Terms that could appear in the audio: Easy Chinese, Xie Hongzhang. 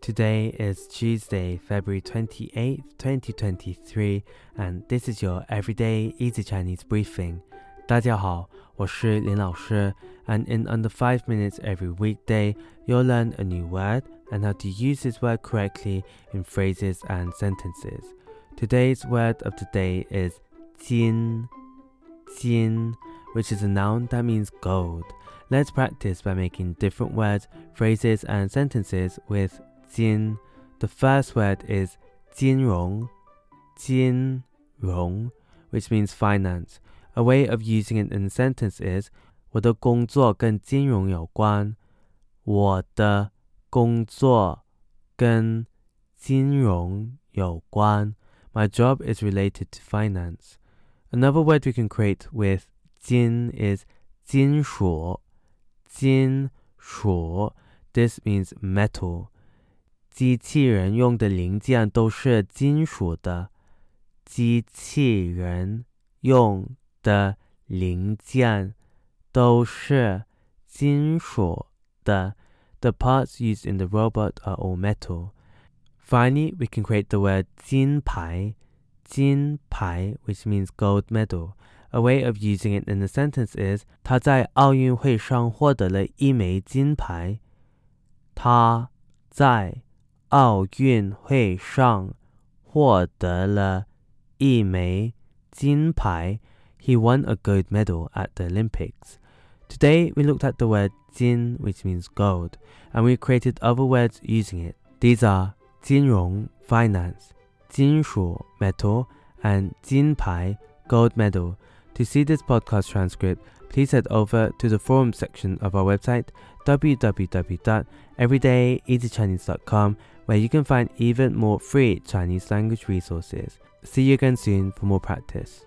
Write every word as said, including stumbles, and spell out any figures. Today is Tuesday, February twenty-eighth, twenty twenty-three, and this is your everyday Easy Chinese briefing. 大家好，我是林老师 and in under five minutes every weekday, you'll learn a new word and how to use this word correctly in phrases and sentences. Today's word of the day is 金, 金, which is a noun that means gold. Let's practice by making different words, phrases and sentences with 金. The first word is 金融, 金融, which means finance. A way of using it in a sentence is 我的工作跟金融有关。我的工作跟金融有关。My job is related to finance. Another word we can create with 金 is 金属。金属 This means metal. 机器人用的零件都是金属的。机器人用的零件都是金属的。The parts used in the robot are all metal. Finally, we can create the word 金牌, 金牌, which means gold medal. A way of using it in a sentence is 他在奥运会上获得了一枚金牌。他在奥运会上获得了一枚金牌。He won a gold medal at the Olympics. Today, we looked at the word 金, which means gold, and we created other words using it. These are 金融 finance, 金属 metal, and 金牌 gold medal. To see this podcast transcript, please head over to the forum section of our website, w w w dot everyday easy chinese dot com, where you can find even more free Chinese language resources. See you again soon for more practice.